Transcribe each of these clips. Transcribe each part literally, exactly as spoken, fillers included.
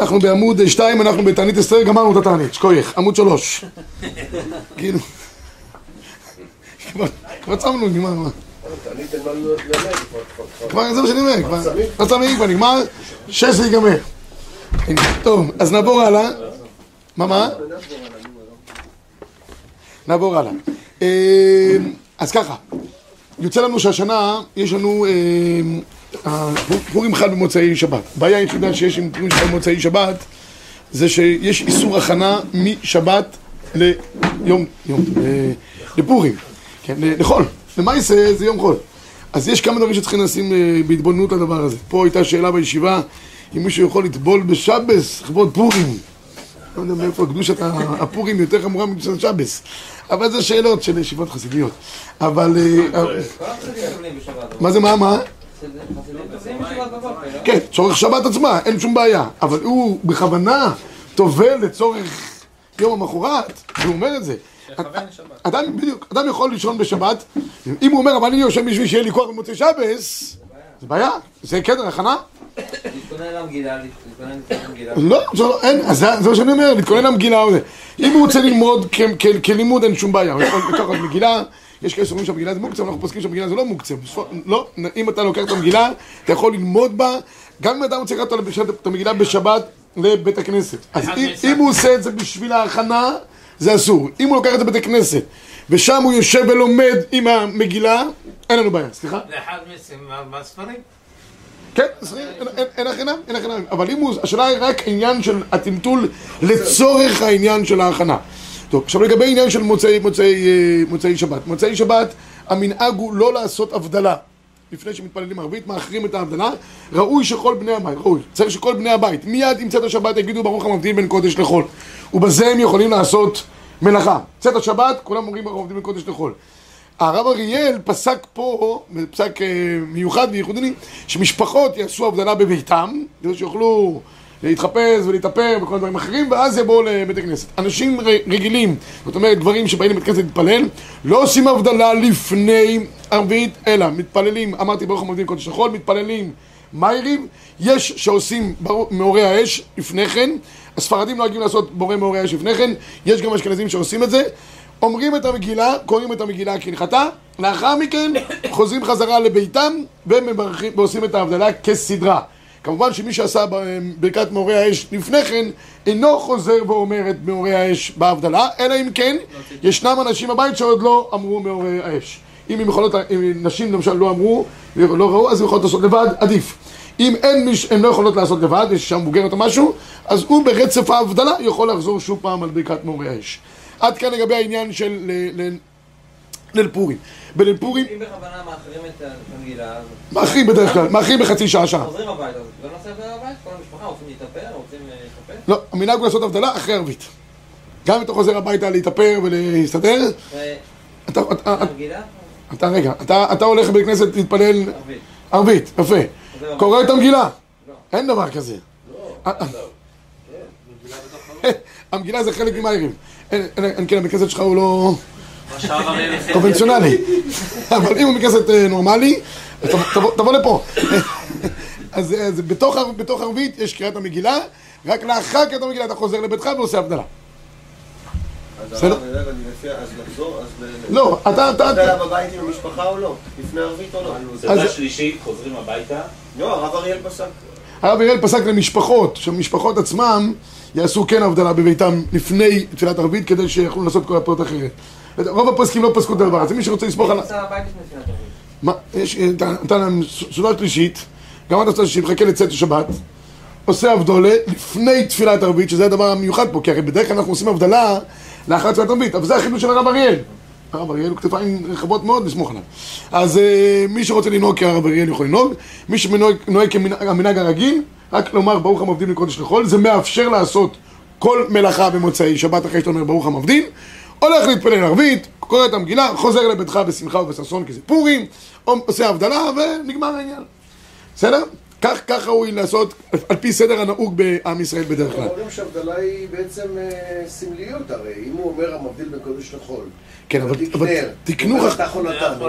אנחנו בעמוד שתיים, אנחנו בתענית אסתר, גמרנו את התענית, שכוייך, עמוד שלוש. כאילו, כבר צמנו, נגמר, מה? כבר זה מה שאני אומר, כבר מצבים, כבר נגמר, שש זה ייגמר. טוב, אז נעבור הלאה. מה, מה? נעבור הלאה. אז ככה, יוצא לנו שהשנה יש לנו פורים חד במוצאי שבת. הבעיה היחידה שיש עם פורים חד במוצאי שבת זה שיש איסור הכנה משבת ליום, לפורים, לחול, למעשה זה יום חול. אז יש כמה דברים שצריכים לשים בהתבוננות לדבר הזה. פה הייתה שאלה בישיבה אם מישהו יכול לטבול בשבס לכבוד פורים. לא יודע מאיפה הקדושת הפורים יותר חמורה מקדושת שבס, אבל זה שאלות של ישיבות חסידיות. אבל... מה זה מה? מה? כן, צורך שבת עצמה, אין שום בעיה, אבל הוא בכוונה תובל לצורך יום המחרת, והוא אומר את זה. אדם יכול לישון בשבת, אם הוא אומר אבל אני יושב בשביל שיהיה לי כוח במוצאי שבס, זה בעיה, זה קדר, הכנה. להתכונן למגילה, להתכונן למגילה. לא, אין, זה מה שאני אומר, להתכונן למגילה. אם הוא רוצה ללמוד כלימוד אין שום בעיה, הוא יכול לקחת מגילה, יש כאלה שאומרים שהמגילה זה מוקצה, אנחנו פוסקים שהמגילה זה לא מוקצה. לא, אם אתה לוקח את המגילה, אתה יכול ללמוד בה, גם אם אדם רוצה לקחת את המגילה בשבת לבית הכנסת. אז אם הוא עושה את זה בשביל ההכנה, זה אסור. אם הוא לוקח את זה לבית הכנסת, ושם הוא יושב ולומד עם המגילה, אין לנו בעיה, סליחה? לאחד מהספרים? כן, סליחה, אין הכנה, אין הכנה. אבל השאלה היא רק עניין של הטמטול לצורך העניין של ההכנה. טוב, עכשיו לגבי עניין של מוצאי שבת. מוצאי שבת, המנהג הוא לא לעשות הבדלה. לפני שמתפללים ערבית, מאחרים את ההבדלה. ראוי שכל בני הבית, ראוי, צריך שכל בני הבית, מיד עם צאת השבת יגידו ברוך המבדיל בין קודש לחול. ובזה הם יכולים לעשות מלאכה. צאת השבת, כולם אומרים ברוך המבדיל בין קודש לחול. הרב אריאל פסק פה, פסק מיוחד וייחודי, שמשפחות יעשו הבדלה בביתם, כדי שיוכלו להתחפש ולהתאפר וכל הדברים אחרים, ואז יבואו לבית הכנסת. אנשים רגילים, זאת אומרת, גברים שבאים לבית הכנסת להתפלל, לא עושים הבדלה לפני ערבית, אלא מתפללים, אמרתי ברוך המבדיל בין קודש לחול, מתפללים מאירים, יש שעושים מאורי האש לפני כן, הספרדים לא הגיעים לעשות בורא מאורי האש לפני כן, יש גם אשכנזים שעושים את זה, אומרים את המגילה, קוראים את המגילה כנחתה, לאחר מכן חוזרים חזרה לביתם ומברכים, ועושים את ההבדלה כסדרה. כמובן שמי שעשה ברכת מאורי האש לפני כן אינו חוזר ואומר את מאורי האש בהבדלה, אלא אם כן ישנם אנשים בבית שעוד לא אמרו מאורי האש. אם, יכולות, אם נשים למשל לא אמרו, לא ראו, אז הן יכולות לעשות לבד, עדיף. אם אין מיש, הן לא יכולות לעשות לבד, יש שם בוגרת או משהו, אז הוא ברצף ההבדלה יכול לחזור שוב פעם על ברכת מאורי האש. עד כאן לגבי העניין של ליל פורים. בליל פורים... אם בכוונה מאחרים את המגילה... מאחרים בדרך כלל, מאחרים בחצי שעה שעה. חוזרים הביתה, אז לא נעשה הביתה? כל המשפחה רוצים להתאפר, רוצים להתאפר? לא, המנהג הוא לעשות הבדלה אחרי ערבית. גם אם אתה חוזר הביתה להתאפר ולהסתדר... אתה... המגילה? אתה רגע, אתה הולך בית כנסת להתפלל... ערבית. ערבית, יפה. קורא את המגילה? לא. אין דבר כזה. לא, לא. המגילה זה חלק ממאירים. אין, כן, המקסת שלך הוא לא קונבנציונלי, אבל אם הוא מקסת נורמלי, תבוא לפה. אז בתוך ערבית יש קריאת המגילה, רק לאחר קריאת המגילה אתה חוזר לביתך ועושה הבדלה. אז הרב נדב, אני מפיע, אז לחזור, אז... לא, אתה... אתה היה בבית עם המשפחה או לא? לפני ערבית או לא? זה שלישית, חוזרים הביתה? לא, הרב אריאל פסק. הרב אריאל פסק למשפחות, שמשפחות עצמם יעשו כן הבדלה בביתם לפני תפילת ערבית כדי שיכולו לעשות כל הפעולות אחרת. רוב הפסקים לא פסקו את הדבר, אז מי שרוצה לספוך על... מי יצא הבית לפני תפילת ערבית? מה, יש, נתן להם סעודה שלישית, גם אתה עושה שמחכה לצאת שבת, עושה הבדלה לפני תפילת ערבית, שזה הדבר המיוחד פה, כי הרי בדרך כלל אנחנו עושים הבדלה לאחר תפילת ערבית, אבל זה החידוש של הרב אריאל. הרב אריאל הוא כתפיים רחבות מאוד, לסמוך עליו. אז מי שרוצה לנהוג כהרב אריאל יכול לנהוג, מי שנוהג כמנהג הרגיל, רק לומר ברוך המבדיל בין קודש לחול, זה מאפשר לעשות כל מלאכה במוצאי שבת אחרי שאתה אומר ברוך המבדיל, הולך להתפלל ערבית, קורא את המגילה, חוזר לביתך בשמחה ובששון כי זה פורים, עושה הבדלה ונגמר העניין. בסדר? כך, כך ראוי לעשות על פי סדר הנהוג בעם ישראל בדרך כלל. אומרים שהבדלה היא בעצם סמליות הרי, אם הוא אומר המבדיל בין קודש לחול. כן, אבל תקנו... אתה יכול לתת,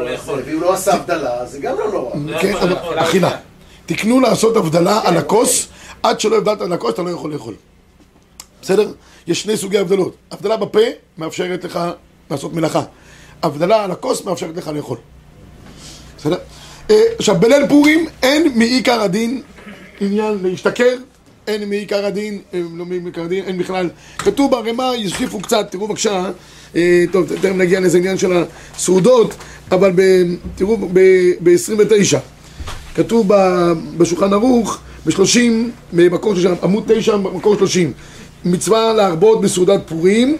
ואם לא עשה הבדלה, זה גם לא נורא. כן, אבל אכילה. תקנו לעשות הבדלה על הכוס, עד שלא הבדלת על הקושת, אתה לא יכול לאכול. בסדר? יש שני סוגי הבדלות. הבדלה בפה מאפשרת לך לעשות מלאכה. הבדלה על הכוס מאפשרת לך לאכול. בסדר? עכשיו, בליל פורים אין מעיקר הדין עניין להשתכר, אין מעיקר הדין, לא מעיקר הדין, אין בכלל. כתוב ברמה, ישחיפו קצת, תראו בבקשה, טוב, תכף נגיע לזה עניין של הסעודות, אבל תראו ב-עשרים ותשע, כתוב בשולחן ערוך, ב-שלושים, עמוד תשע, מקור שלושים, מצווה להרבות בסעודת פורים,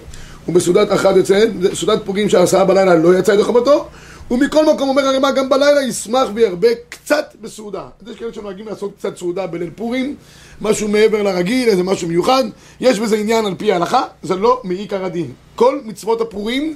ובסעודת אחת יוצאת, סעודת פורים שהעשאה בלילה לא יצא ידי חובתו, ומכל מקום אומר הרמב"ם, גם בלילה ישמח וירבה קצת בסעודה. יש כאלה שנוהגים לעשות קצת סעודה בליל פורים, משהו מעבר לרגיל, איזה משהו מיוחד. יש בזה עניין על פי ההלכה, זה לא מעיקר הדין. כל מצוות הפורים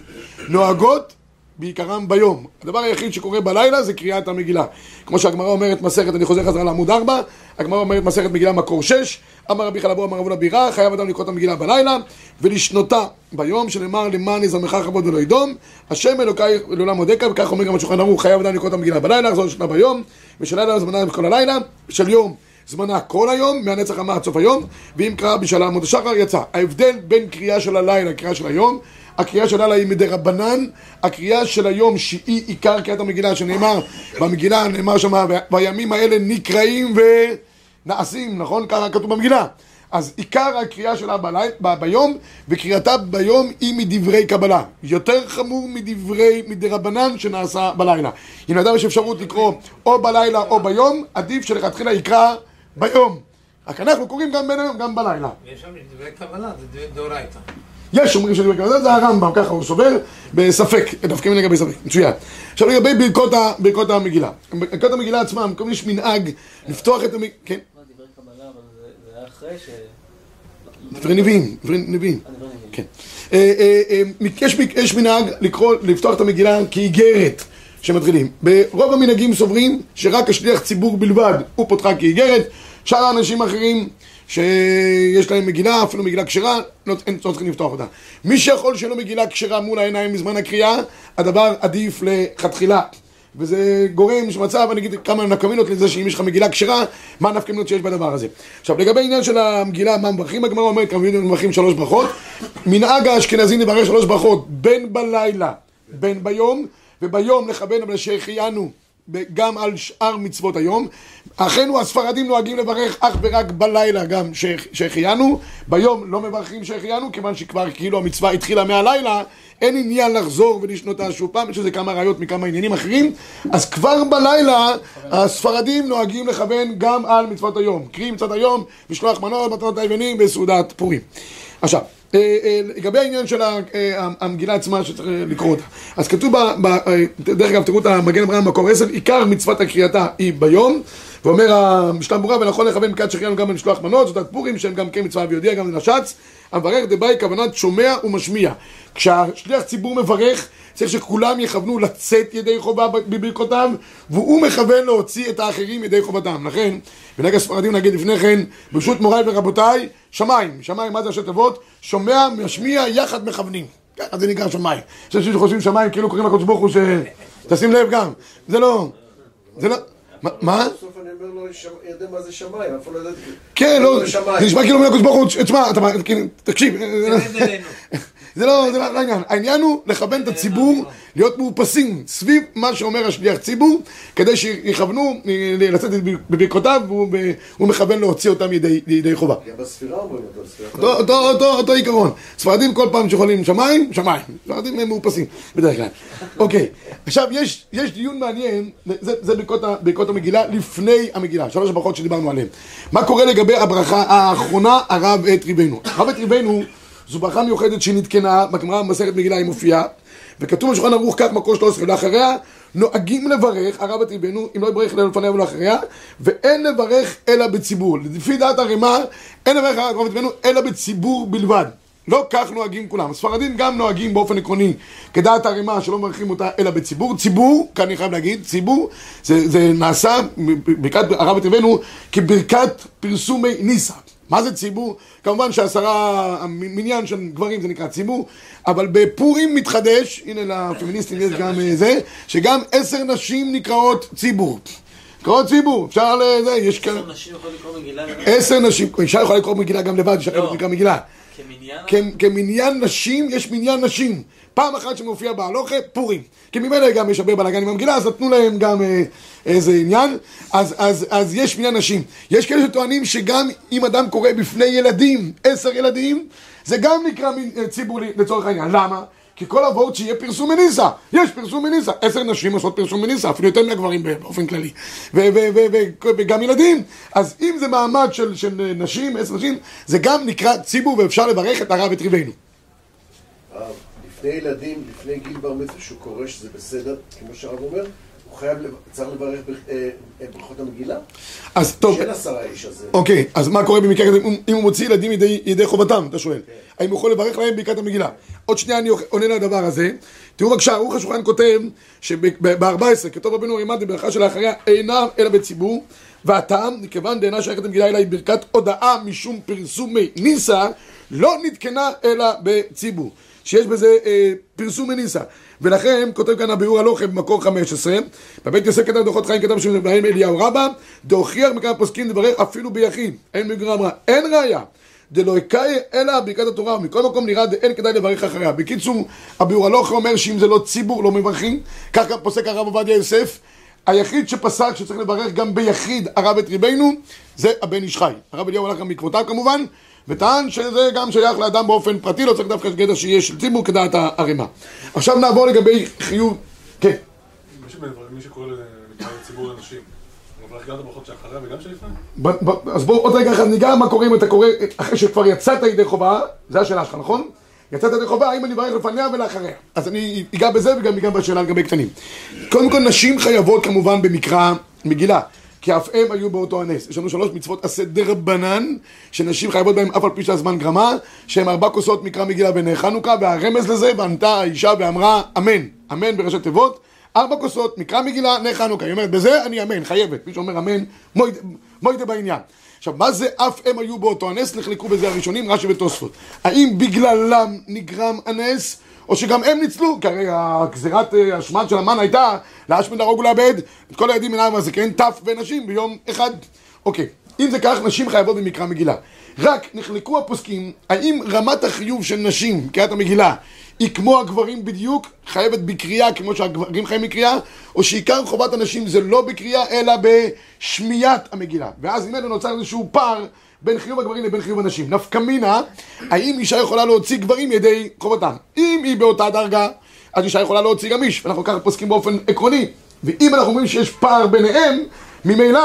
נוהגות בעיקרם ביום. הדבר היחיד שקורה בלילה זה קריאת המגילה. כמו שהגמרא אומרת מסכת, אני חוזר חזרה לעמוד ארבע, הגמרא אומרת מסכת מגילה מקור שש, אמר רבי חלבו אמר רבונה בירה, חייב אדם לקרוא את המגילה בלילה ולשנותה ביום, שנאמר למען יזמך כבוד ולא ידום, השם אלוקייך לעולם עודקה, וכך אומר גם השולחן ערוך, חייב אדם לקרוא את המגילה בלילה, לחזור לשנותה ביום, ושל לילה זמנה כל הלילה, של יום זמנה כל היום, מהנצח עד סוף היום, ואם קרא בשלום עמוד השחר יצא. ההבדל בין קריאה של הלילה לקריאה של היום, הקריאה של הלילה היא מדרבנן, הקריאה של היום שהיא עיקר קריאת המגילה, שנאמר במגילה, נאמר שמה, והימים האלה נקראים ונעשים, נכון? ככה כתוב במגילה. אז עיקר הקריאה שלה בלילה, ביום, וקריאתה ביום היא מדברי קבלה. יותר חמור מדברי, מדרבנן שנעשה בלילה. אם אדם יש אפשרות לקרוא או בלילה או ביום, עדיף שלכתחילה יקרא ביום. רק אנחנו קוראים גם בין היום, גם בלילה. יש שם דברי קבלה, זה דברי דאורייתא. יש אומרים שדברי קבלה, זה הרמב"ם, ככה הוא סובר, בספק, דווקא לגבי ספק, מצוין. עכשיו לגבי ברכות המגילה. ברכות המגילה עצמם, כל מיני מנהג, לפתוח את המגילה, כן? דברי קבלה, אבל זה היה אחרי ש... דברי נביאים, דברי נביאים, כן. יש מנהג לקרוא, לפתוח את המגילה כאיגרת שמתחילים. ברוב המנהגים סוברים שרק השליח ציבור בלבד הוא פותחה כאיגרת, שאר האנשים האחרים שיש להם מגילה, אפילו מגילה כשרה, לא, אין צורך לפתוח אותה. מי שיכול שלא מגילה כשרה מול העיניים מזמן הקריאה, הדבר עדיף לכתחילה. וזה גורם שמצב, אני אגיד כמה נפקמינות לזה שאם יש לך מגילה כשרה, מה הנפקמינות שיש בדבר הזה. עכשיו, לגבי העניין של המגילה, מה מברכים? הגמרא אומרת, כמובן מברכים שלוש ברכות. מנהג האשכנזים לברך שלוש ברכות, בין בלילה, בין ביום, וביום לכבן אבל שהחיינו. גם על שאר מצוות היום. אחינו הספרדים נוהגים לברך אך ורק בלילה גם שהחיינו, ביום לא מברכים שהחיינו, כיוון שכבר כאילו המצווה התחילה מהלילה, אין עניין לחזור ולשנותה שוב פעם, שזה כמה ראיות מכמה עניינים אחרים, אז כבר בלילה הספרדים נוהגים לכוון גם על מצוות היום, קרי מצוות היום, משלוח מנות, מתנות היוונים בסעודת פורים. עכשיו, לגבי העניין של המגילה עצמה שצריך לקרוא אותה, אז כתוב, דרך אגב תראו את המגן אברהם מקור עשר, עיקר מצוות הקריאתה היא ביום, ואומר המשלם ברורה, ונכון לכוון מכת שחיינו גם למשלוח מנות, זאת הפורים שהם גם כמצווה ויודיע גם לנשץ, המברך דבאי כוונת שומע ומשמיע. כשהשליח ציבור מברך, צריך שכולם יכוונו לצאת ידי חובה בברכותיו, והוא מכוון להוציא את האחרים ידי חובתם. לכן, בנהג הספרדים נגיד לפני כן, ברשות מוריי ורבותיי, שמיים, שמיים, מה זה ראשי תיבות? שומע, משמיע, יחד מכוונים. אז זה נקרא שמיים. יש אנשים שחושבים שמיים, כאילו קוראים לקדוש ברוך הוא ש... תשים לב גם. זה לא... זה לא... מה? בסוף אני אומר לו, ידע מה זה שמיים, אפילו לא ידעתי. כן, לא, זה נשמע כאילו מלכות ברוך הוא, תשמע, תקשיב. זה לא, זה לא עניין. העניין הוא לכוון את הציבור, להיות מאופסים סביב מה שאומר השליח ציבור, כדי שיכוונו לצאת בברכותיו, והוא מכוון להוציא אותם ידי חובה. גם בספירה אומרים אותו. אותו עיקרון. ספרדים כל פעם שחולים שמיים, שמיים. ספרדים הם מאופסים, בדרך כלל. אוקיי, עכשיו יש דיון מעניין, זה ברכות המגילה, לפני המגילה, שלוש הברכות שדיברנו עליהן. מה קורה לגבי הברכה האחרונה, הרב את ריבנו? הרב את ריבנו, זו ברכה מיוחדת שנתקנה, בגמרא במסכת מגילה היא מופיעה, וכתוב בשולחן ערוך כך מקור שלוש עשרה, ולאחריה נוהגים לברך, הרב את ריבנו, אם לא יברך לפניה ולאחריה, ואין לברך אלא בציבור. לפי דעת הרמ"ר, אין לברך הרב את ריבנו אלא בציבור בלבד. לא כך נוהגים כולם. הספרדים גם נוהגים באופן עקרוני, כדעת הרמ"ר שלא מברכים אותה אלא בציבור. ציבור, כאן אני חייב להגיד, ציבור, זה, זה נעשה, ברכת הרב את ריבנו, כברכת פרסומי ניסה. מה זה ציבור? כמובן שהעשרה, המניין של גברים זה נקרא ציבור, אבל בפורים מתחדש, הנה לפמיניסטים יש גם זה, שגם עשר נשים נקראות ציבור. קרוא ציבור, אפשר לזה, יש כאן... עשר נשים יכולה לקרוא מגילה? עשר נשים, אישה יכולה לקרוא מגילה גם לבד, אישה יכולה לקרוא מגילה. כמניין? כמניין נשים, יש מניין נשים. פעם אחת שמופיע בהלוכה, פורים. כי ממילא גם יש הרבה בלגן עם המגילה, אז נתנו להם גם איזה עניין. אז יש מניין נשים. יש כאלה שטוענים שגם אם אדם קורא בפני ילדים, עשר ילדים, זה גם נקרא ציבור לצורך העניין. למה? כי כל הבאות שיהיה פרסום מניסה, יש פרסום מניסה, עשר נשים עושות פרסום מניסה, אפילו יותר מהגברים באופן כללי, וגם ילדים. אז אם זה מעמד של נשים, עשר נשים, זה גם נקרא ציבור ואפשר לברך את הרב את ריבנו. לפני ילדים, לפני גיל בר מצווה שהוא קורא שזה בסדר, כמו שהרב אומר, הוא חייב, צריך לברך ברכות המגילה? אז טוב. של עשרה האיש הזה. אוקיי, אז מה קורה במקרה כזה? אם הוא מוציא ילדים ידי חובתם, אתה שואל. האם הוא יכול לברך להם ברכת המגילה? עוד שנייה אני עונה לדבר הזה. תראו בבקשה, ערוך השולחן כותב שב-ארבע עשרה, כתוב רבנו עמדי ברכה שלאחריה אינה אלא בציבור, והטעם, מכיוון דאינה שייכת המגילה אלא היא ברכת הודאה משום פרסומי ניסה, לא נתקנה אלא בציבור. שיש בזה אה, פרסום מניסה. ולכן כותב כאן הביאור הלוכה במקור חמש עשרה, בבית יוסף כתב דוחות חיים כתב שבהם אליהו רבא, דהוכיח מכמה פוסקים לברך אפילו ביחיד, אין מגרא אמרה, אין ראיה, דלא יקאי אלא ברכת התורה, מכל מקום נראה דאין כדאי לברך אחריה. בקיצור, הביאור הלוכה אומר שאם זה לא ציבור לא מברכים, כך גם פוסק הרב עובדיה יוסף, היחיד שפסק שצריך לברך גם ביחיד הרב את ריבנו, זה הבן איש חי. הרב אליהו הלך גם בעקבותיו כמובן, וטען שזה גם שייך לאדם באופן פרטי, לא צריך דווקא גדר שיהיה של ציבור כדעת הערימה. עכשיו נעבור לגבי חיוב... כן. מי שקורא לציבור אנשים, אבל גם את הברכות שאחריה וגם שלפני? אז בואו עוד רגע אחד ניגע מה קוראים, אתה קורא אחרי שכבר יצאת ידי חובה, זה השאלה שלך, נכון? יצאת ידי חובה, האם אני ברך לפניה ולאחריה? אז אני אגע בזה וגם ניגע בשאלה לגבי קטנים. קודם כל, נשים חייבות כמובן במקרא מגילה. כי אף הם היו באותו הנס. יש לנו שלוש מצוות עשה דרבנן, שנשים חייבות בהם אף על פי שהזמן גרמה, שהם ארבע כוסות מקרא מגילה בני חנוכה, והרמז לזה, וענתה האישה ואמרה אמן, אמן בראשי תיבות, ארבע כוסות מקרא מגילה בני חנוכה. היא אומרת, בזה אני אמן, חייבת. מי שאומר אמן, מויד, מויד בעניין. עכשיו, מה זה אף הם היו באותו הנס? נחלקו בזה הראשונים, רש"י ותוספות. האם בגללם נגרם הנס? או שגם הם ניצלו, כי הרי הגזירת השמן של המן הייתה להשמד להרוג ולאבד את כל הילדים מנהל מהזקן, טף ונשים ביום אחד. אוקיי, אם זה כך, נשים חייבות במקרא מגילה. רק נחלקו הפוסקים, האם רמת החיוב של נשים, קריאת המגילה, היא כמו הגברים בדיוק, חייבת בקריאה כמו שהגברים חיים בקריאה, או שעיקר חובת הנשים זה לא בקריאה, אלא בשמיעת המגילה. ואז אם אלו נוצר איזשהו פער, בין חיוב הגברים לבין חיוב הנשים. נפקא מינה, האם אישה יכולה להוציא גברים ידי חובתם? אם היא באותה דרגה, אז אישה יכולה להוציא גם איש, ואנחנו ככה פוסקים באופן עקרוני. ואם אנחנו אומרים שיש פער ביניהם, ממילא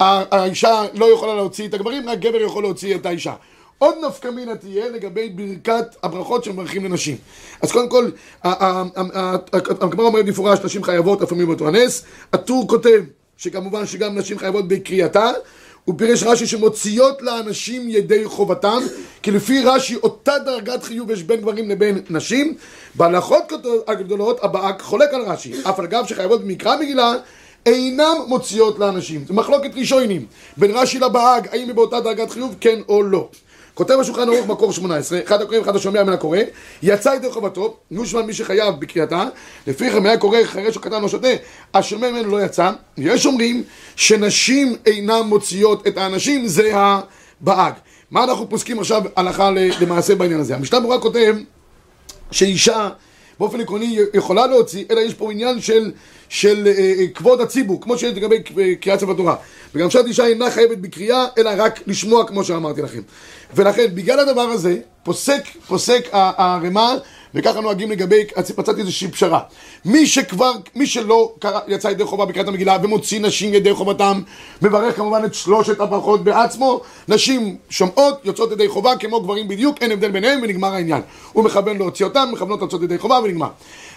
האישה לא יכולה להוציא את הגברים, רק גבר יכול להוציא את האישה. עוד נפקא מינה תהיה לגבי ברכת הברכות שמברכים לנשים. אז קודם כל, המקמר אומרת מפורש, נשים חייבות, אף פעמים באותו הנס. הטור כותב שכמובן שגם נשים חייבות בקריאתה, ופירש רש"י שמוציאות לאנשים ידי חובתם, כי לפי רש"י אותה דרגת חיוב יש בין גברים לבין נשים. בהלכות הגדולות הבאג חולק על רש"י, אף על גב שחייבות במקרא מגילה אינם מוציאות לאנשים. זה מחלוקת ראשונים בין רש"י לבאג, האם היא באותה דרגת חיוב כן או לא. כותב השולחן ערוך מקור שמונה עשרה, אחד הקורא ואחד השומע מן הקורא, יצא ידי חובתו, נושמע מי שחייב בקריאתה, לפי כן היה קורא חירש או קטן או שוטה, השומע ממנו לא יצא. יש אומרים שנשים אינן מוציאות את האנשים, זה הבאג. מה אנחנו פוסקים עכשיו הלכה למעשה בעניין הזה? המשנה ברורה כותב שאישה באופן עקרוני יכולה להוציא, אלא יש פה עניין של, של אה, כבוד הציבור, כמו שיש לגבי קריאת ספר תורה. וגם שאת אישה אינה חייבת בקריאה, אלא רק לשמוע, כמו שאמרתי לכם. ולכן, בגלל הדבר הזה, פוסק, פוסק הרמה, וככה נוהגים לגבי, מצאתי איזושהי פשרה. מי שכבר, מי שלא יצא ידי חובה בקריאת המגילה, ומוציא נשים ידי חובתם, מברך כמובן את שלושת הברכות בעצמו, נשים שומעות, יוצאות ידי חובה, כמו גברים בדיוק, אין הבדל ביניהם, ונגמר העניין. הוא מכוון להוציא אותם, מכוונות לצאת ידי חובה, ונגמר.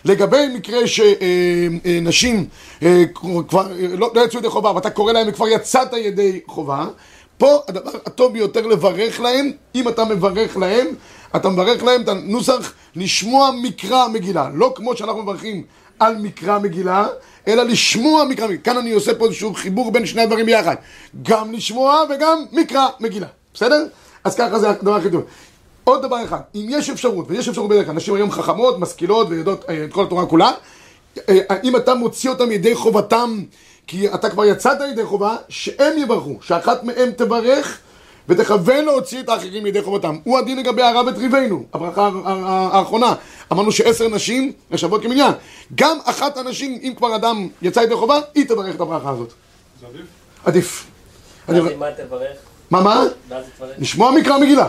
לגבי מקרה שנשים כבר לא יצאו ידי חובה, ואתה קורא להם, כבר יצאת ידי חובה, פה הדבר הטוב ביותר לברך להם, אם אתה מברך להם, אתה מברך להם את הנוסח לשמוע מקרא מגילה. לא כמו שאנחנו מברכים על מקרא מגילה, אלא לשמוע מקרא מגילה. כאן אני עושה פה איזשהו חיבור בין שני הדברים ביחד. גם לשמוע וגם מקרא מגילה. בסדר? אז ככה זה הדבר הכי טוב. עוד דבר אחד, אם יש אפשרות, ויש אפשרות בדרך כלל, נשים היום חכמות, משכילות ויודעות את כל התורה כולה, אם אתה מוציא אותם ידי חובתם, כי אתה כבר יצאת ידי חובה, שהם יברכו, שאחת מהם תברך ותכוון להוציא את האחרים ידי חובתם. הוא הדין לגבי הרב את ריבנו, הברכה האחרונה. אמרנו שעשר נשים נשבות כמניין. גם אחת הנשים, אם כבר אדם יצא ידי חובה, היא תברך את הברכה הזאת. זה עדיף? עדיף. אז מה תברך? מה מה? נשמוע מקרא מגילה.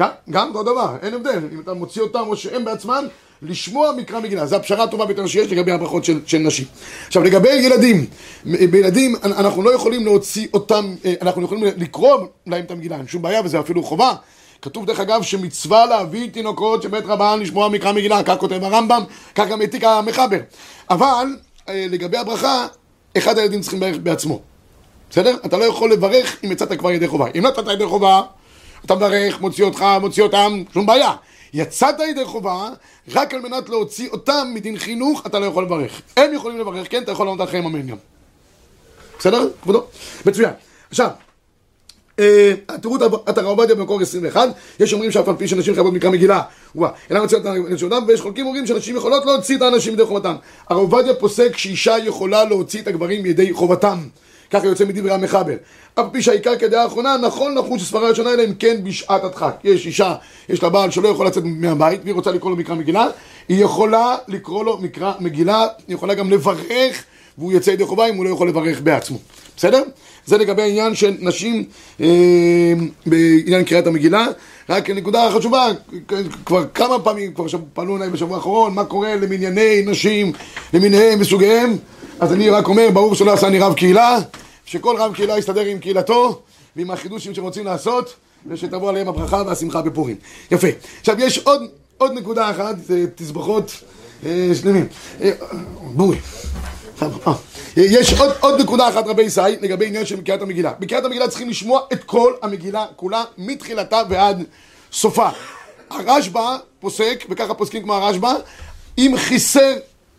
גם? גם, לא דבר, אין הבדל. אם אתה מוציא אותם או שהם בעצמן, לשמוע מקרא מגילה. זו הפשרה הטובה ביותר שיש לגבי הברכות של, של נשים. עכשיו, לגבי ילדים, בילדים אנחנו לא יכולים להוציא אותם, אנחנו יכולים לקרוא להם את המגילה, אין שום בעיה, וזה אפילו חובה. כתוב דרך אגב שמצווה להביא תינוקות שבית רבן לשמוע מקרא מגילה, כך כותב הרמב"ם, כך גם העתיק המחבר. אבל, לגבי הברכה, אחד הילדים צריכים לברך בעצמו. בסדר? אתה לא יכול לברך אם יצאת כבר ידי חובה. אם לא יצאת ידי חובה, אתה מברך, מוציא אותך, מוציא אותם, שום בעיה. יצאת ידי חובה, רק על מנת להוציא אותם מדין חינוך, אתה לא יכול לברך. הם יכולים לברך, כן? אתה יכול לענות עליכם אמן גם. בסדר? כבודו? מצוין. עכשיו, תראו את הרב עובדיה במקור עשרים ואחת, יש אומרים שאף על פי שנשים חייבות מקרא מגילה, אלא מוציאות את הנשונם, ויש חולקים אומרים שנשים יכולות להוציא את האנשים ידי חובתם. הרב עובדיה פוסק שאישה יכולה להוציא את הגברים ידי חובתם. ככה יוצא מדברי המחבר. אף פי שהעיקר כדעה האחרונה, נכון לחוץ שספרה ראשונה אלא אם כן בשעת הדחק. יש אישה, יש לה בעל שלא יכול לצאת מהבית, והיא רוצה לקרוא לו מקרא מגילה, היא יכולה לקרוא לו מקרא מגילה, היא יכולה גם לברך, והוא יצא ידי חובה אם הוא לא יכול לברך בעצמו. בסדר? זה לגבי העניין של נשים, אה, בעניין קריאת המגילה. רק נקודה חשובה, כבר כמה פעמים, כבר פעלו עליי בשבוע האחרון, מה קורה למנייני נשים, למיניהם וסוגיהם. אז אני רק אומר, ברור שלא עשה אני רב קהילה, שכל רב קהילה יסתדר עם קהילתו ועם החידושים שרוצים לעשות, ושתבוא עליהם הברכה והשמחה בפורים. יפה. עכשיו יש עוד, עוד נקודה אחת, תסבכות אה, שלמים. אה, בואי. יש עוד, עוד נקודה אחת רבי ישראל לגבי עניין של קריאת המגילה. בקריאת המגילה צריכים לשמוע את כל המגילה כולה מתחילתה ועד סופה. הרשב"א פוסק, וככה פוסקים כמו הרשב"א, אם חיסר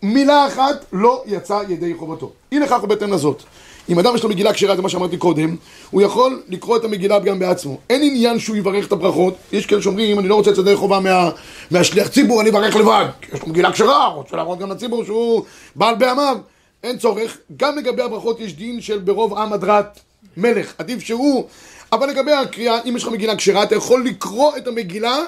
מילה אחת לא יצא ידי חובתו. הנה כך ובהתאם לזאת. אם אדם יש לו מגילה כשרה, זה מה שאמרתי קודם, הוא יכול לקרוא את המגילה גם בעצמו. אין עניין שהוא יברך את הברכות. יש כאלה שאומרים, אני לא רוצה לצאת ידי חובה מה... מהשליח ציבור, אני אברך לבד. יש לו מגילה כשרה, רוצה להראות גם לציבור שהוא בעל בעמיו. אין צורך. גם לגבי הברכות יש דין של ברוב עם הדרת מלך. עדיף שהוא. אבל לגבי הקריאה, אם יש לך מגילה כשרה, אתה יכול לקרוא את המגילה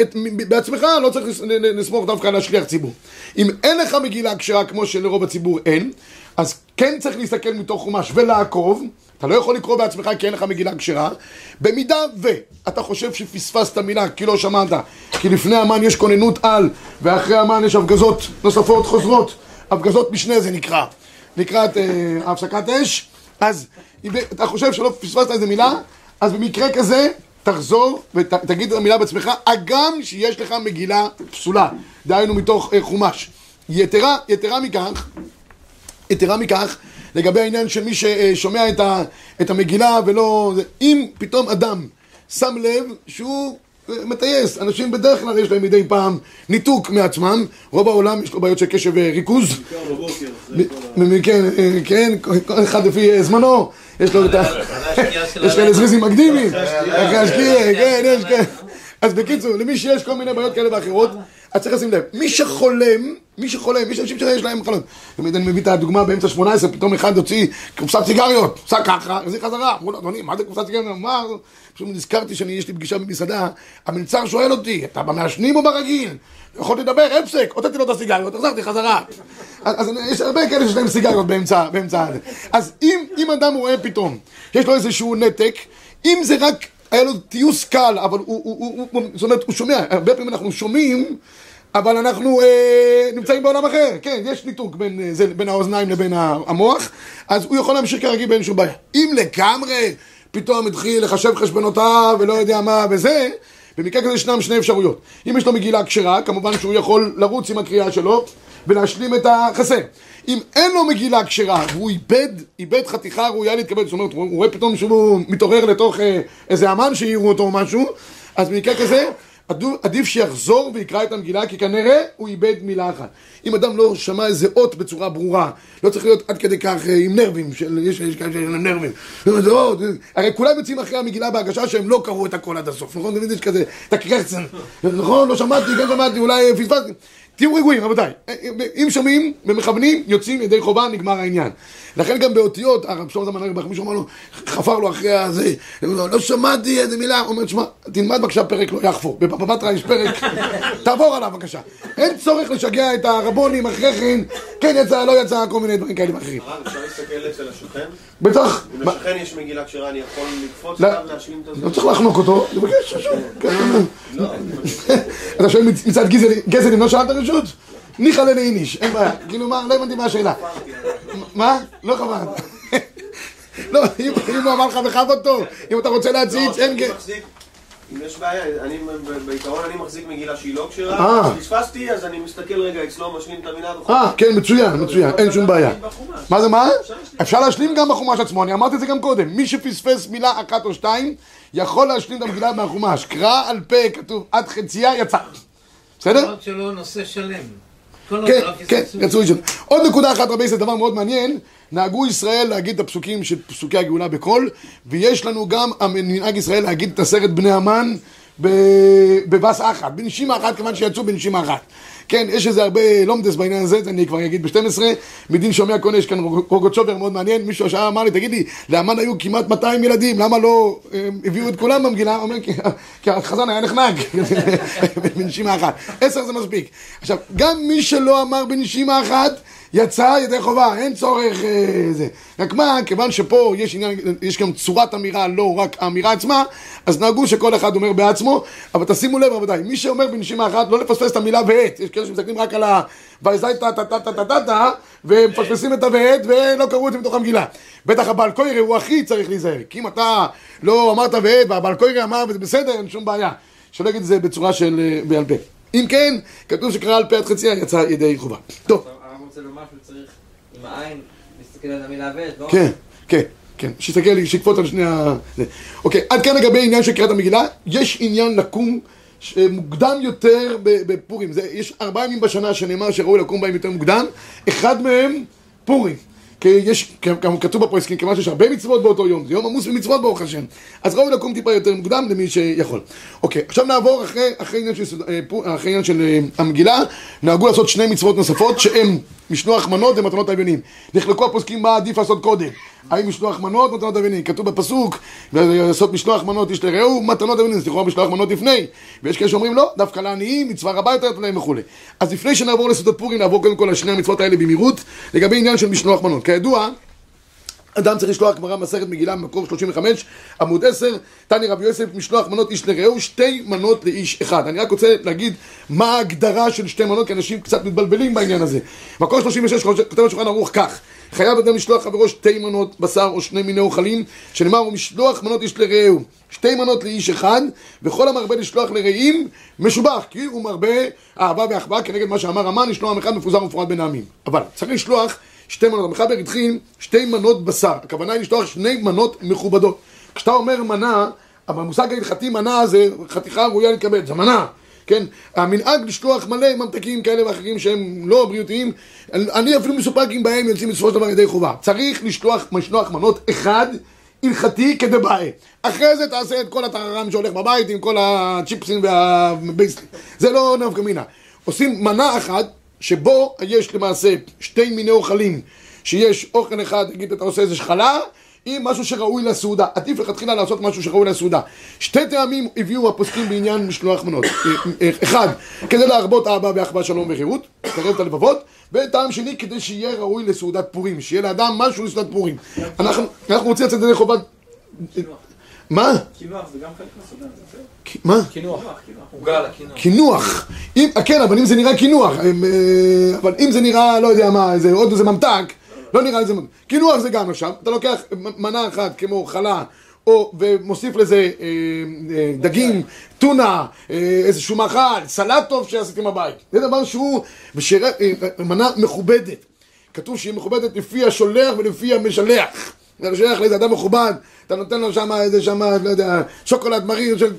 את, בעצמך, לא צריך לסמוך דווקא על השליח ציבור. אם אין לך מגילה כשרה כמו שלרוב הציבור אין, אז כן צריך להסתכל מתוך חומש ולעקוב. אתה לא יכול לקרוא בעצמך כי אין לך מגילה כשרה. במידה ואתה חושב שפספסת מילה כי לא שמעת, כי לפני המן יש כוננות על ואחרי המן יש הפגזות נוספות חוזרות, הפגזות משנה זה נקרא, נקראת אה, הפסקת אש. אז אם אתה חושב שלא פספסת איזה מילה, אז במקרה כזה תחזור ותגיד את המילה בעצמך, אגם שיש לך מגילה פסולה, דהיינו מתוך חומש. יתרה, יתרה מכך, יתרה מכך, לגבי העניין של מי ששומע את, ה, את המגילה ולא... אם פתאום אדם שם לב שהוא מטייס, אנשים בדרך כלל יש להם מדי פעם ניתוק מעצמם, רוב העולם יש לו בעיות של קשב וריכוז. בעיקר בבוקר, זה כל ה... כן, כן, כל אחד לפי זמנו. יש לו את ה... יש כאלה זריזים מקדימים. אז בקיצור, למי שיש כל מיני בעיות כאלה ואחרות, אז צריך לשים לב. מי שחולם, מי שחולם, יש אנשים שיש להם חלום. תמיד אני מביא את הדוגמה באמצע שמונה עשרה, פתאום אחד הוציא קופסת סיגריות, עושה ככה, אז היא חזרה. אמרו לו, אדוני, מה זה קופסת סיגריות? אמר, פשוט נזכרתי שיש לי פגישה במסעדה, המלצר שואל אותי, אתה במעשנים או ברגיל? יכולתי לדבר, הפסק, הוצאתי לו את הסיגריות, החזרתי חזרה. אז יש הרבה כאלה שיש להם סיגריות באמצע, באמצע. אז אם אדם רואה פתאום, יש לו איזשהו נתק, אם זה רק היה לו טיוס קל, אבל הוא, הוא, הוא, זאת אומרת, הוא שומע, הרבה פעמים אנחנו שומעים, אבל אנחנו אה, נמצאים בעולם אחר, כן, יש ניתוק בין, זה, בין האוזניים לבין המוח, אז הוא יכול להמשיך כרגיל בין שום בעיה. אם לגמרי פתאום התחיל לחשב חשבנותיו ולא יודע מה וזה, במקרה כזה ישנם שני אפשרויות. אם יש לו מגילה כשרה, כמובן שהוא יכול לרוץ עם הקריאה שלו ולהשלים את החסר. אם אין לו מגילה כשרה, והוא איבד, איבד חתיכה ראויה להתקבל, זאת אומרת, הוא רואה פתאום שהוא מתעורר לתוך איזה אמן שיראו אותו או משהו, אז במקרה כזה, עדיף שיחזור ויקרא את המגילה, כי כנראה הוא איבד מילה אחת. אם אדם לא שמע איזה אות בצורה ברורה, לא צריך להיות עד כדי כך עם נרבים, יש כאלה עם נרבים, הרי כולם יוצאים אחרי המגילה בהגשה שהם לא קראו את הכל עד הסוף, נכון? תמיד יש כזה, תקרחצן, נכון? לא שמעתי, כן שמעתי, אולי פספסתי. תהיו רגועים, רבותיי. אם שומעים ומכוונים, יוצאים ידי חובה, נגמר העניין. לכן גם באותיות, הרב שלום זמן ארבך, מישהו אמר לו, חפר לו אחרי הזה, לא שמעתי איזה מילה, הוא אומר, שמע, תלמד בבקשה פרק לא יחפור, בבטרה יש פרק, תעבור עליו בבקשה. אין צורך לשגע את הרבונים אחרי כן, כן יצא, לא יצא, כל מיני דברים כאלה אחרים. הרב, אפשר להסתכל אצל השכן? בטח. אם לשכן יש מגילה כשרה, אני יכול לקפוץ עליו להשלים את הזה? לא צריך להחנוק אותו, לבקש ששום. אתה שואל מצד גזד, אם לא שאלת רשות? ניחא לנהיניש, אין בעיה. כאילו מה, לא הבנתי מה השאלה. מה? לא חברת. לא, אם הוא אמר לך וחב אותו, אם אתה רוצה להציץ, אין גזד. אם יש בעיה, בעיקרון אני מחזיק מגילה שהיא לא כשרה, תשפסתי, אז אני מסתכל רגע אצלו, משלים את המילה בחומה. אה, כן, מצוין, מצוין, אין שום בעיה. מה זה מה? אפשר להשלים גם בחומש עצמו, אני אמרתי את זה גם קודם. מי שפספס מילה אחת או שתיים, יכול להשלים את המילה מהחומש. קרא על פה, כתוב, עד חצייה יצא. בסדר? עוד שלא נושא שלם. כן, כן, רצוי שלו. עוד נקודה אחת, רבי ישראל, דבר מאוד מעניין. נהגו ישראל להגיד את הפסוקים של פסוקי הגאולה בכל, ויש לנו גם מנהג ישראל להגיד את עשרת בני המן בבס אחת, בנשימה אחת, כיוון שיצאו בנשימה אחת. כן, יש איזה הרבה לומדס בעניין הזה, אני כבר אגיד ב-שתים עשרה, מדין שומע קונה, יש כאן רוגוצ'ובר מאוד מעניין, מישהו השעה אמר לי, תגיד לי, לאמן היו כמעט מאתיים ילדים, למה לא הביאו את כולם במגילה? אומר, כי החזן היה נחנק, בנשימה אחת. עשר זה מספיק. עכשיו, גם מי שלא אמר בנשימה אחת, יצא ידי חובה, אין צורך אה, זה. רק מה, כיוון שפה יש, עניין, יש גם צורת אמירה, לא רק האמירה עצמה, אז נהגו שכל אחד אומר בעצמו, אבל תשימו לב רבותיי, מי שאומר בנשימה אחת, לא לפספס את המילה ועת. יש כאלה שמסתכלים רק על ה... ויזי טה-טה-טה-טה-טה-טה, ומפספסים את הועת, ולא קראו את זה מתוך המגילה. בטח הבעל קוירה הוא הכי צריך להיזהר, כי אם אתה לא אמרת ועת, והבעל קוירה אמר, וזה בסדר, אין שום בעיה. שלא אגיד את זה בצורה של בעל פה. אם כן, כתוב שקרא על פה עד חצי, יצא ידי חובה. טוב. זה ממש צריך עם העין להסתכל על המילה ועת, לא? כן, כן, כן. שיסתכל, שיקפוץ על שני ה... אוקיי, עד כאן לגבי עניין של קריאת המגילה, יש עניין לקום מוקדם יותר בפורים. יש ארבעה ימים בשנה שנאמר שראוי לקום בהם יותר מוקדם, אחד מהם פורים. כי יש, כתוב בפרסקים, כמה שיש הרבה מצוות באותו יום, זה יום עמוס במצוות ברוך השם. אז ראוי לקום טיפה יותר מוקדם למי שיכול. אוקיי, עכשיו נעבור אחרי, אחרי עניין של, אחרי עניין של המגילה, נהגו לעשות שני מצוות נוספות שהם משלוח מנות ומתנות אביונים. נחלקו הפוסקים מה עדיף לעשות קודם. האם משלוח מנות ומתנות אביונים? כתוב בפסוק, לעשות משלוח מנות יש לרעהו, מתנות אביונים, זה לכאורה משלוח מנות לפני. ויש כאלה שאומרים לא, דווקא לעניים, מצווה רבה יותר להם וכו'. אז לפני שנעבור לסעודת פורים, נעבור קודם כל לשני המצוות האלה במהירות, לגבי עניין של משלוח מנות. כידוע, אדם צריך לשלוח גמרא מסכת מגילה במקור שלושים וחמש, עמוד עשר, תני רבי יוסף, משלוח מנות איש לרעהו, שתי מנות לאיש אחד. אני רק רוצה להגיד מה ההגדרה של שתי מנות, כי אנשים קצת מתבלבלים בעניין הזה. מקור שלושים ושש כותב השולחן ערוך כך: חייב אדם לשלוח חברו שתי מנות בשר או שני מיני אוכלים, שנאמר הוא משלוח מנות איש לרעהו, שתי מנות לאיש אחד, וכל המרבה לשלוח לרעים משובח, כי הוא מרבה אהבה ואחווה, כנגד מה שאמר המן, ישנו עם אחד מפוזר ומפורד בין העמים. אבל צריך לשלוח שתי מנות, המחבר התחיל שתי מנות בשר, הכוונה היא לשלוח שני מנות מכובדות. כשאתה אומר מנה, המושג ההלכתי מנה זה חתיכה ראויה לקבל, זה מנה, כן? המנהג לשלוח מלא ממתקים כאלה ואחרים שהם לא בריאותיים, אני אפילו מסופק אם בהם יוצאים בסופו של דבר ידי חובה. צריך לשלוח משלוח מנות אחד הלכתי כדבעי. אחרי זה תעשה את כל הטררם שהולך בבית עם כל הצ'יפסים והבייסלים. זה לא נפקא מינה. עושים מנה אחת, שבו יש למעשה שתי מיני אוכלים, שיש אוכל אחד, נגיד אתה עושה איזה שחלה, עם משהו שראוי לסעודה. עדיף לכתחילה לעשות משהו שראוי לסעודה. שתי טעמים הביאו הפוסקים בעניין משלוח מנות. אחד, כדי להרבות אהבה ואחווה שלום וחירות, לקרב את הלבבות, וטעם שני, כדי שיהיה ראוי לסעודת פורים, שיהיה לאדם משהו לסעודת פורים. אנחנו רוצים לצאת דרך חובת... מה? קינוח זה גם חלק מהסעודה, זה בסדר? מה? קינוח, עוגה לקינוח. קינוח. כן, אבל אם זה נראה קינוח, אבל אם זה נראה, לא יודע מה, עוד איזה ממתק, לא נראה איזה ממתק. קינוח זה גם עכשיו, אתה לוקח מנה אחת כמו חלה, ומוסיף לזה דגים, טונה, איזשהו מאכל, סלט טוב שעשיתם הבית. זה דבר שהוא מנה מכובדת. כתוב שהיא מכובדת לפי השולח ולפי המשלח. אתה שולח לאיזה אדם מכובד, אתה נותן לו שם איזה שם, לא יודע, שוקולד מריר של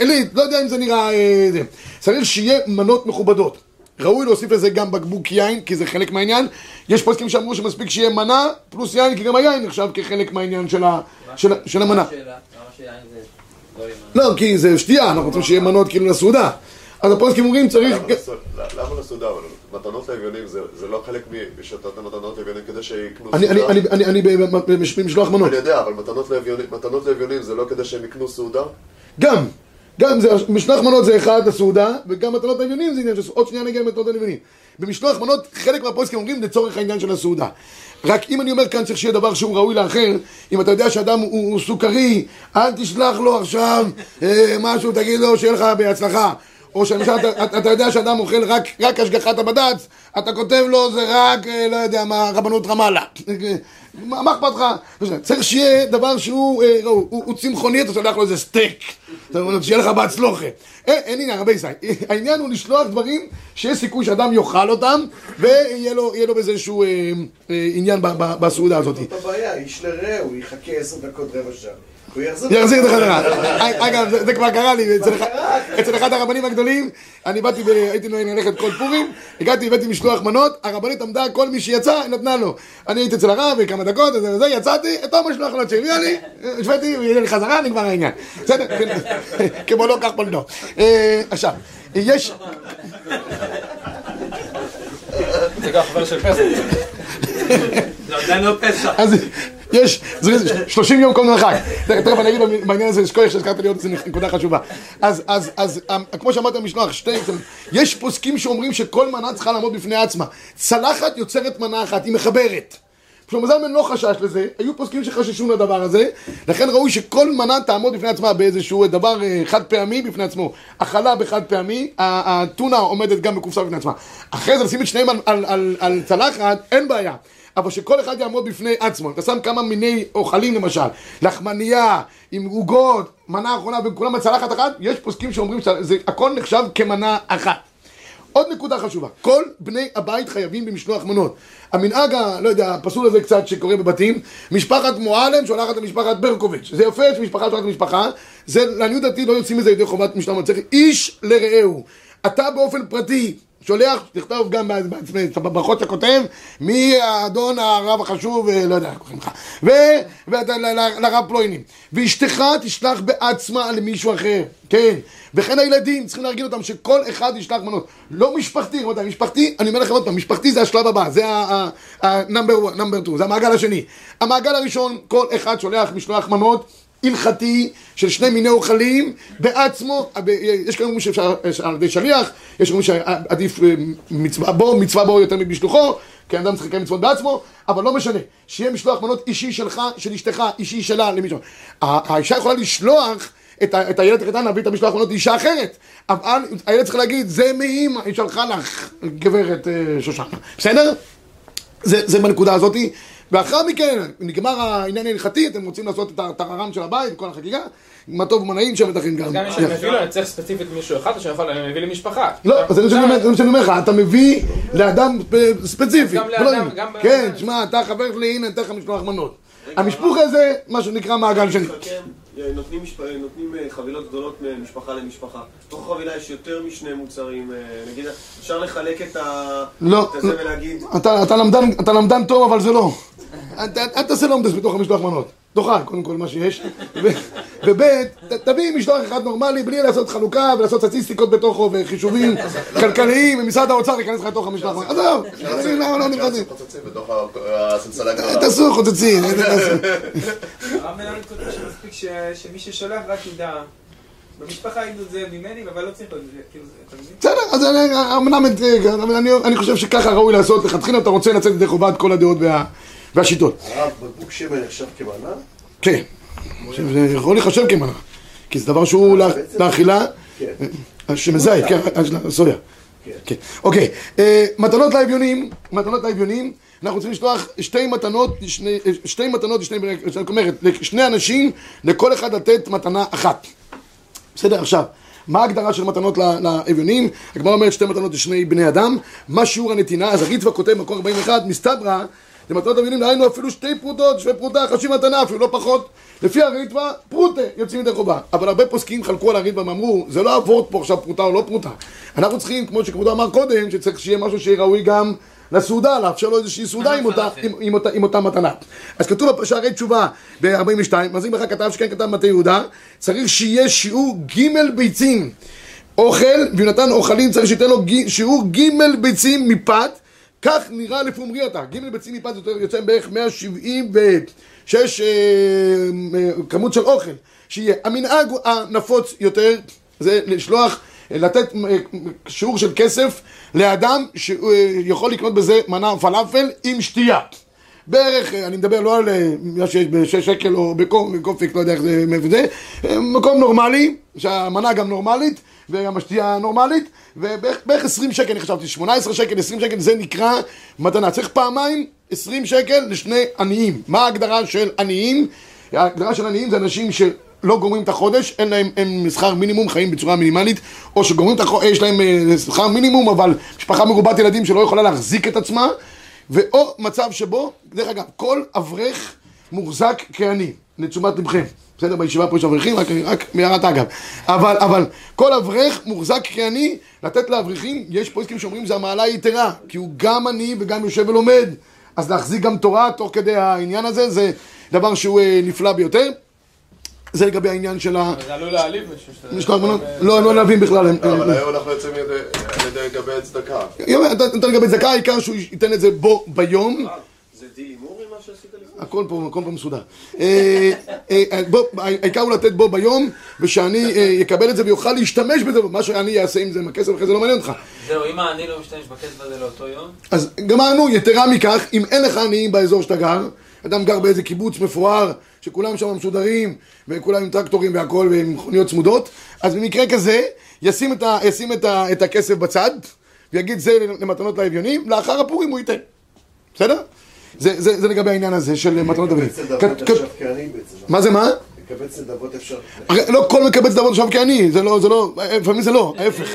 אלית, לא יודע אם זה נראה איזה. צריך שיהיה מנות מכובדות. ראוי להוסיף לזה גם בקבוק יין, כי זה חלק מהעניין. יש פוסקים שאמרו שמספיק שיהיה מנה פלוס יין, כי גם היין נחשב כחלק מהעניין של המנה. לא, כי זה שתייה, אנחנו רוצים שיהיה מנות כאילו לסעודה. אז הפוסקים אומרים צריך... למה לסעודה? מתנות לאביונים זה לא חלק משיטת המתנות לאביונים כדי שיקנו סעודה? אני במשלוח מנות. אני יודע, אבל מתנות לאביונים זה לא כדי שהם יקנו סעודה? גם! גם משלוח מנות זה אחד, הסעודה, וגם מתנות לאביונים זה עניין של סעודה. עוד שנייה נגיע למתנות לאביונים. במשלוח מנות חלק מהפוסקים אומרים לצורך העניין של הסעודה. רק אם אני אומר כאן צריך שיהיה דבר שהוא ראוי לאחר, אם אתה יודע שאדם הוא סוכרי, אל תשלח לו עכשיו משהו, תגיד לו שיהיה לך בהצלחה. או שאתה אתה, אתה יודע שאדם אוכל רק, רק השגחת הבד"ץ, אתה כותב לו זה רק, לא יודע מה, רבנות רמאללה. מה אכפתך? צריך שיהיה דבר שהוא אה, הוא, הוא צמחוני, אתה שולח לו איזה סטייק, שיהיה לך בהצלוחה. אה, אין הנה, רבי ישראל, העניין הוא לשלוח דברים שיש סיכוי שאדם יאכל אותם, ויהיה לו, לו באיזשהו אה, אה, עניין ב, ב, בסעודה הזאת. זאת הבעיה, איש לרע, הוא יחכה עשר דקות רבע שעה. יחזיר את החזרה. אגב, זה כבר קרה לי, אצל אחד הרבנים הגדולים, אני באתי, הייתי ללכת כל פורים, הגעתי, הבאתי משלוח מנות, הרבנית עמדה, כל מי שיצא, היא נתנה לו. אני הייתי אצל הרב, כמה דקות, יצאתי, את אותו משלוח מנות שהביאה לי, השוויתי, ויהיה לי חזרה, אני כבר העניין. בסדר? כמו לא, כך פולנו. עכשיו, יש... זה גם חבר של פסח. זה עדיין לא פסח. יש, שלושים יום קודם לחג. תכף אני אגיד לו בעניין הזה, שכוח שהזכרת לי עוד, זה נקודה חשובה. אז כמו שאמרת במשלוח, יש פוסקים שאומרים שכל מנה צריכה לעמוד בפני עצמה. צלחת יוצרת מנה אחת, היא מחברת. פשוט מזלמן לא חשש לזה, היו פוסקים שחששו לדבר הזה, לכן ראוי שכל מנה תעמוד בפני עצמה באיזשהו דבר חד פעמי בפני עצמו. החלה בחד פעמי, הטונה עומדת גם בקופסה בפני עצמה. אחרי זה לשים את שניהם על צלחת, אין בעיה. אבל שכל אחד יעמוד בפני עצמו. אתה שם כמה מיני אוכלים למשל, לחמניה, עם עוגות, מנה אחרונה, וכולם הצלחת אחת, יש פוסקים שאומרים שהכל נחשב כמנה אחת. עוד נקודה חשובה, כל בני הבית חייבים במשלוח מנות. המנהג, לא יודע, הפסול הזה קצת שקורה בבתים, משפחת מועלם שולחת למשפחת ברקוביץ'. זה יפה שמשפחה שולחת למשפחה, זה לעניות דעתי לא יוצאים מזה ידי חובת משלוח מנות. צריך איש לרעהו. אתה באופן פרטי, שולח, תכתוב גם בעצמי, בברכות אתה כותב, מי האדון הרב החשוב, לא יודע, ולרב פלוינים. ואשתך תשלח בעצמה למישהו אחר, כן. וכן הילדים, צריכים להרגיל אותם שכל אחד ישלח מנות. לא משפחתי, רבותיי, משפחתי, אני אומר לכם עוד פעם, משפחתי זה השלב הבא, זה ה-number two, זה המעגל השני. המעגל הראשון, כל אחד שולח משלוח מנות, הלכתי של שני מיני אוכלים בעצמו, יש כאלה אומרים שאפשר על ידי שליח, יש אומרים שעדיף מצווה בו, מצווה בו יותר מבשלוחו, כי האדם צריך לקיים מצוות בעצמו, אבל לא משנה, שיהיה משלוח מנות אישי שלך, של אשתך, אישי שלה למישהו. האישה יכולה לשלוח את, ה- את הילד הקטן, להביא את המשלוח מנות אישה אחרת, אבל הילד צריך להגיד, זה מאמא, היא שלחה לך, גברת שושנה, בסדר? זה, זה בנקודה הזאת. ואחר מכן, נגמר העניין ההלכתי, אתם רוצים לעשות את הטררם של הבית, כל החגיגה, מה טוב ומנעים שם ותכין גם. אז גם אם אני מביא לו, אני צריך ספציפית מישהו אחד, או שיכול, אני מביא למשפחה. לא, אז זה מה שאני אומר לך, אתה מביא לאדם ספציפי. גם לאדם, גם... כן, תשמע, אתה חבר שלי, הנה, אני תכף משלוח מנות. המשפוך הזה, מה שנקרא מעגל שני. נותנים חבילות גדולות ממשפחה למשפחה. תוך חבילה יש יותר משני מוצרים, נגיד, אפשר לחלק את זה ולהגיד... אתה למדן טוב, אבל זה לא. אל תעשה לומדס בתוך המשלוח מנות. תאכל, קודם כל, מה שיש. וב' תביא משלוח אחד נורמלי, בלי לעשות חלוקה ולעשות סטטיסטיקות בתוכו וחישובים כלכליים, ומשרד האוצר ייכנס לך לתוך המשלוח מנות. עזוב, למה לא נכנסים? חוצצים בתוך הסלסלה גדולה. תעשו חוצצים. הרב מלמד כותב שמספיק שמי ששולח רק ידע. במשפחה ידעו את זה ממני, אבל לא צריך את זה. בסדר, אז אני חושב שככה ראוי לעשות. לכתחילה אתה רוצה לצאת ידי חובת כל הדעות והשיטות. הרב, בקבוק שמן יחשב כמנה? כן, זה יכול לחשב כמנה, כי זה דבר שהוא לאכילה, שמזית, סויה. אוקיי, מתנות לאביונים, מתנות לאביונים, אנחנו צריכים לשלוח שתי מתנות, שתי מתנות, זאת אומרת, לשני אנשים, לכל אחד לתת מתנה אחת. בסדר, עכשיו, מה ההגדרה של מתנות לאביונים? הגמרא אומרת שתי מתנות לשני בני אדם, מה שיעור הנתינה? אז הריטבה כותב מקור ארבעים ואחת, מסתברא, למתנות לאביונים, דהיינו אפילו שתי פרוטות, שווה פרוטה, חצי מתנה, אפילו לא פחות. לפי הריטבה, פרוטה יוצאים ידי חובה. אבל הרבה פוסקים חלקו על הריטבה ואמרו, זה לא עבורת פה עכשיו פרוטה או לא פרוטה. אנחנו צריכים, כמו שכבודו אמר קודם, שצריך שיהיה משהו שראוי גם לסעודה, לאפשר לו איזושהי סעודה עם אותה, עם, עם אותה, עם אותה מתנה. אז כתוב שערי תשובה ב-ארבעים ושתיים, אז אם לך כתב שכן כתב מתי יהודה, צריך שיהיה שיעור ג' ביצים. אוכל, ואם נתן אוכלים צריך שייתן לו ג', שיעור ג' ביצים מפת, כך נראה לפומרייתא. ג' ביצים מפת יוצא בערך מאה שבעים ושש אה, אה, כמות של אוכל. שיהיה המנהג הנפוץ יותר זה לשלוח, לתת שיעור של כסף לאדם שיכול לקנות בזה מנה פלאפל עם שתייה. בערך, אני מדבר לא על מה שיש בשש שקל או בקופיק, לא יודע איך זה, זה מקום נורמלי, שהמנה גם נורמלית וגם השתייה נורמלית, ובערך עשרים שקל, אני חשבתי, שמונה עשרה שקל, עשרים שקל, זה נקרא מתנה. צריך פעמיים עשרים שקל לשני עניים. מה ההגדרה של עניים? ההגדרה של עניים זה אנשים של... לא גומרים את החודש, אין להם, הם שכר מינימום, חיים בצורה מינימלית, או שגומרים את החודש, יש להם שכר מינימום, אבל משפחה מרובת ילדים שלא יכולה להחזיק את עצמה, ואו מצב שבו, דרך אגב, כל אברך מוחזק כעני, לתשומת לבכם. בסדר, בישיבה פה יש אברכים, רק, רק מהרת אגב. אבל, אבל, כל אברך מוחזק כעני, לתת לאברכים, יש פה עסקים שאומרים, זה המעלה היתרה, כי הוא גם עני וגם יושב ולומד, אז להחזיק גם תורה, תוך כדי העניין הזה, זה דבר שהוא נפלא ביותר. זה לגבי העניין של ה... זה עלול להעליב משהו שאתה... לא, הם לא נעלבים בכלל. לא, אבל היום אנחנו יוצאים לגבי הצדקה. אתה לגבי הצדקה, העיקר שהוא ייתן את זה בו ביום. זה די אמורי מה שעשית לפני? הכל פה, הכל פה מסודר. העיקר הוא לתת בו ביום, ושאני אקבל את זה ויוכל להשתמש בזה, מה שאני אעשה עם זה, עם הכסף, אחרי זה לא מעניין אותך. זהו, אם אני לא משתמש בכסף הזה לאותו יום? אז גמרנו, יתרה מכך, אם אין לך עניים באזור שאתה גר, אדם גר באיזה קיבוץ מפואר, שכולם שם משודרים, וכולם עם טרקטורים והכל, ועם מכוניות צמודות, אז במקרה כזה, ישים את, ה, ישים את, ה, את הכסף בצד, ויגיד זה למתנות לאביונים, לאחר הפורים הוא ייתן. בסדר? זה, זה, זה לגבי העניין הזה של מתנות אביונים. מקבץ נדבות עכשיו כעני בעצם. מה זה מה? מקבץ נדבות אפשר. לא כל מקבץ נדבות עכשיו כעני, זה לא, זה לא, לפעמים זה לא, ההפך.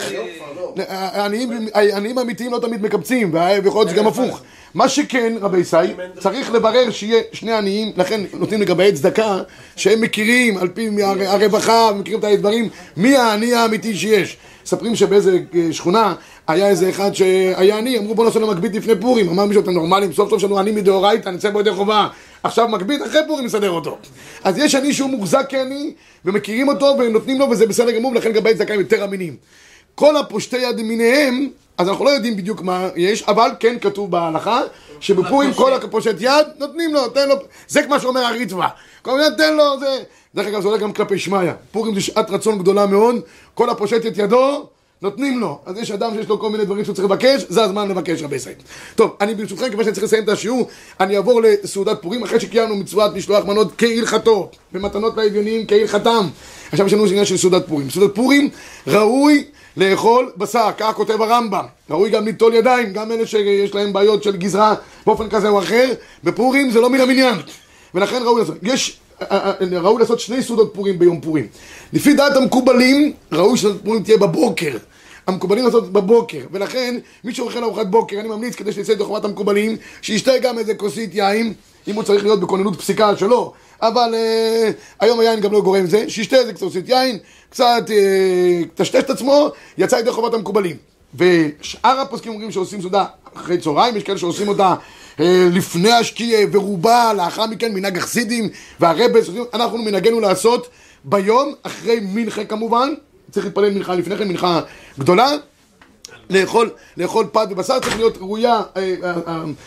העניים האמיתיים לא תמיד מקבצים, ויכול להיות שגם הפוך. מה שכן, רבי סי, צריך לברר שיהיה שני עניים, לכן נותנים לגבי צדקה, שהם מכירים על פי הרווחה, מכירים את הדברים, מי העני האמיתי שיש. מספרים שבאיזה שכונה היה איזה אחד שהיה עני, אמרו בוא נעשה לו מקבית לפני פורים, אמר מישהו, אתם נורמלים, סוף סוף שלנו עני מדאורייתא, נצא בו ידי חובה, עכשיו מקבית, אחרי פורים נסדר אותו. אז יש עני שהוא מוחזק כעני, ומכירים אותו ונותנים לו, וזה בסדר גמור, לכן לגבי צדקה הם יותר אמינים. כל הפושטי יד מיניהם, אז אנחנו לא יודעים בדיוק מה יש, אבל כן כתוב בהלכה, שבפורים כל הפושט יד, נותנים לו, תן לו, זה כמו שאומר הריטבה. כל מיני, תן לו, זה... דרך אגב, זה עולה גם כלפי שמיה. פורים זה שעת רצון גדולה מאוד, כל הפושט את ידו, נותנים לו. אז יש אדם שיש לו כל מיני דברים שהוא צריך לבקש, זה הזמן לבקש, רבי ישראל. טוב, אני ברשותכם, כבר שאני צריך לסיים את השיעור, אני אעבור לסעודת פורים, אחרי שקיימנו מצוות לשלוח מנות כהלכתו, ומתנות לאביונים כהלכתם. עכשיו יש לנו עניין של סעודת פורים. סעודת פורים ראוי לאכול בשר, כך כותב הרמב"ם. ראוי גם לטול ידיים, גם אלה שיש להם בעיות של גזרה באופן כזה או אחר. בפורים זה לא מן המניין. ולכן ראוי לעשות, יש, ראוי לעשות שני סעודות פורים ביום פורים. לפי דעת המקובלים, ראוי שסעודת פורים תהיה בבוקר. המקובלים לעשות בבוקר, ולכן מי שאוכל ארוחת בוקר, אני ממליץ כדי שיצא את חובת המקובלים, שישתה גם איזה כוסית יין, אם הוא צריך להיות בכוננות פסיקה שלו, אבל אה, היום היין גם לא גורם זה, שישתה איזה כוסית יין, קצת אה, תשתש את עצמו, יצא ידי חובת המקובלים. ושאר הפוסקים אומרים שעושים סעודה אחרי צהריים, יש כאלה שעושים אותה אה, לפני השקיעה ורובה, לאחר מכן מנהג החסידים והרבס, אנחנו מנהגנו לעשות ביום, אחרי מנחה כמובן, צריך להתפלל מנחה לפני כן, מנחה גדולה, לאכול, לאכול פת ובשר, צריך להיות ראויה,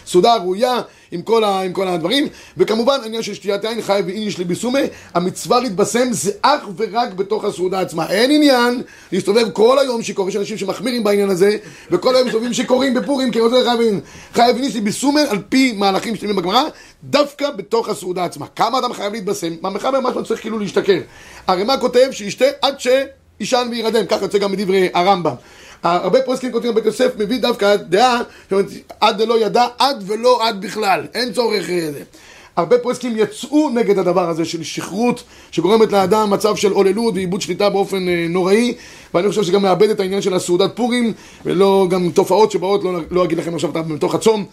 סעודה ראויה עם כל, ה, עם כל הדברים, וכמובן העניין של שתיית יין, חייב איניש לביסומי, המצווה להתבשם זה אך ורק בתוך הסעודה עצמה, אין עניין להסתובב כל היום שיכור, יש אנשים שמחמירים בעניין הזה, וכל היום מסתובבים שיכורים בפורים, כי זה חייב, חייב איניש לביסומי, על פי מהלכים שתמימים בגמרא, דווקא בתוך הסעודה עצמה, כמה אדם חייב להתבשם, מה מחבר ממש לא צריך כאילו להשתכר, הרי מה כותב שישתה עד ש... אישן וירדם, כך יוצא גם מדברי הרמב"ם. הרבה פוסקים כותבים, בית יוסף מביא דווקא דעה, עד ולא ידע, עד ולא עד בכלל, אין צורך זה. הרבה פוסקים יצאו נגד הדבר הזה של שכרות, שגורמת לאדם מצב של עוללות ועיבוד שליטה באופן נוראי, ואני חושב שגם מאבד את העניין של הסעודת פורים, ולא גם תופעות שבאות, לא, לא אגיד לכם עכשיו מתוך הצום,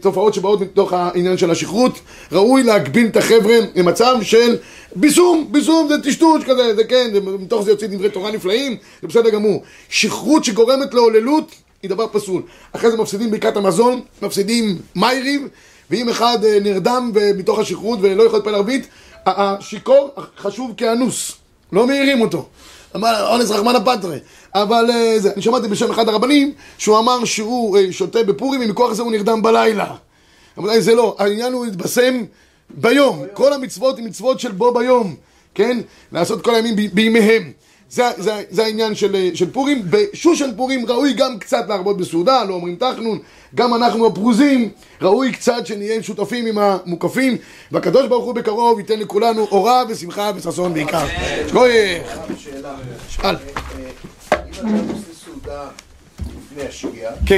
תופעות שבאות מתוך העניין של השכרות, ראוי להגביל את החבר'ה למצב של ביסום, ביסום זה תשטוש כזה, זה כן, זה, מתוך זה יוצאים דברי תורה נפלאים, זה בסדר גמור. שכרות שגורמת לעוללות היא דבר פסול. אחרי זה מפסידים ברכת המזון, מפסידים מיירים, ואם אחד נרדם מתוך השכרות ולא יכול להתפלל ערבית, השיכור חשוב כאנוס, לא מעירים אותו. אונס רחמנה פטרה. אבל זה, אני שמעתי בשם אחד הרבנים, שהוא אמר שהוא שותה בפורים, ומכוח זה הוא נרדם בלילה. אבל זה לא, העניין הוא להתבשם ביום. כל המצוות הן מצוות של בו ביום, כן? לעשות כל הימים בימיהם. זה, זה, זה העניין של, של פורים. בשושן פורים ראוי גם קצת להרבות בסעודה, לא אומרים תחנון, גם אנחנו הפרוזים, ראוי קצת שנהיה שותפים עם המוקפים, והקדוש ברוך הוא בקרוב ייתן לכולנו אורה ושמחה וששון בעיקר. שכוייך. שאלה, שאלה, שאלה, אם אתה עושה סעודה לפני השקיעה,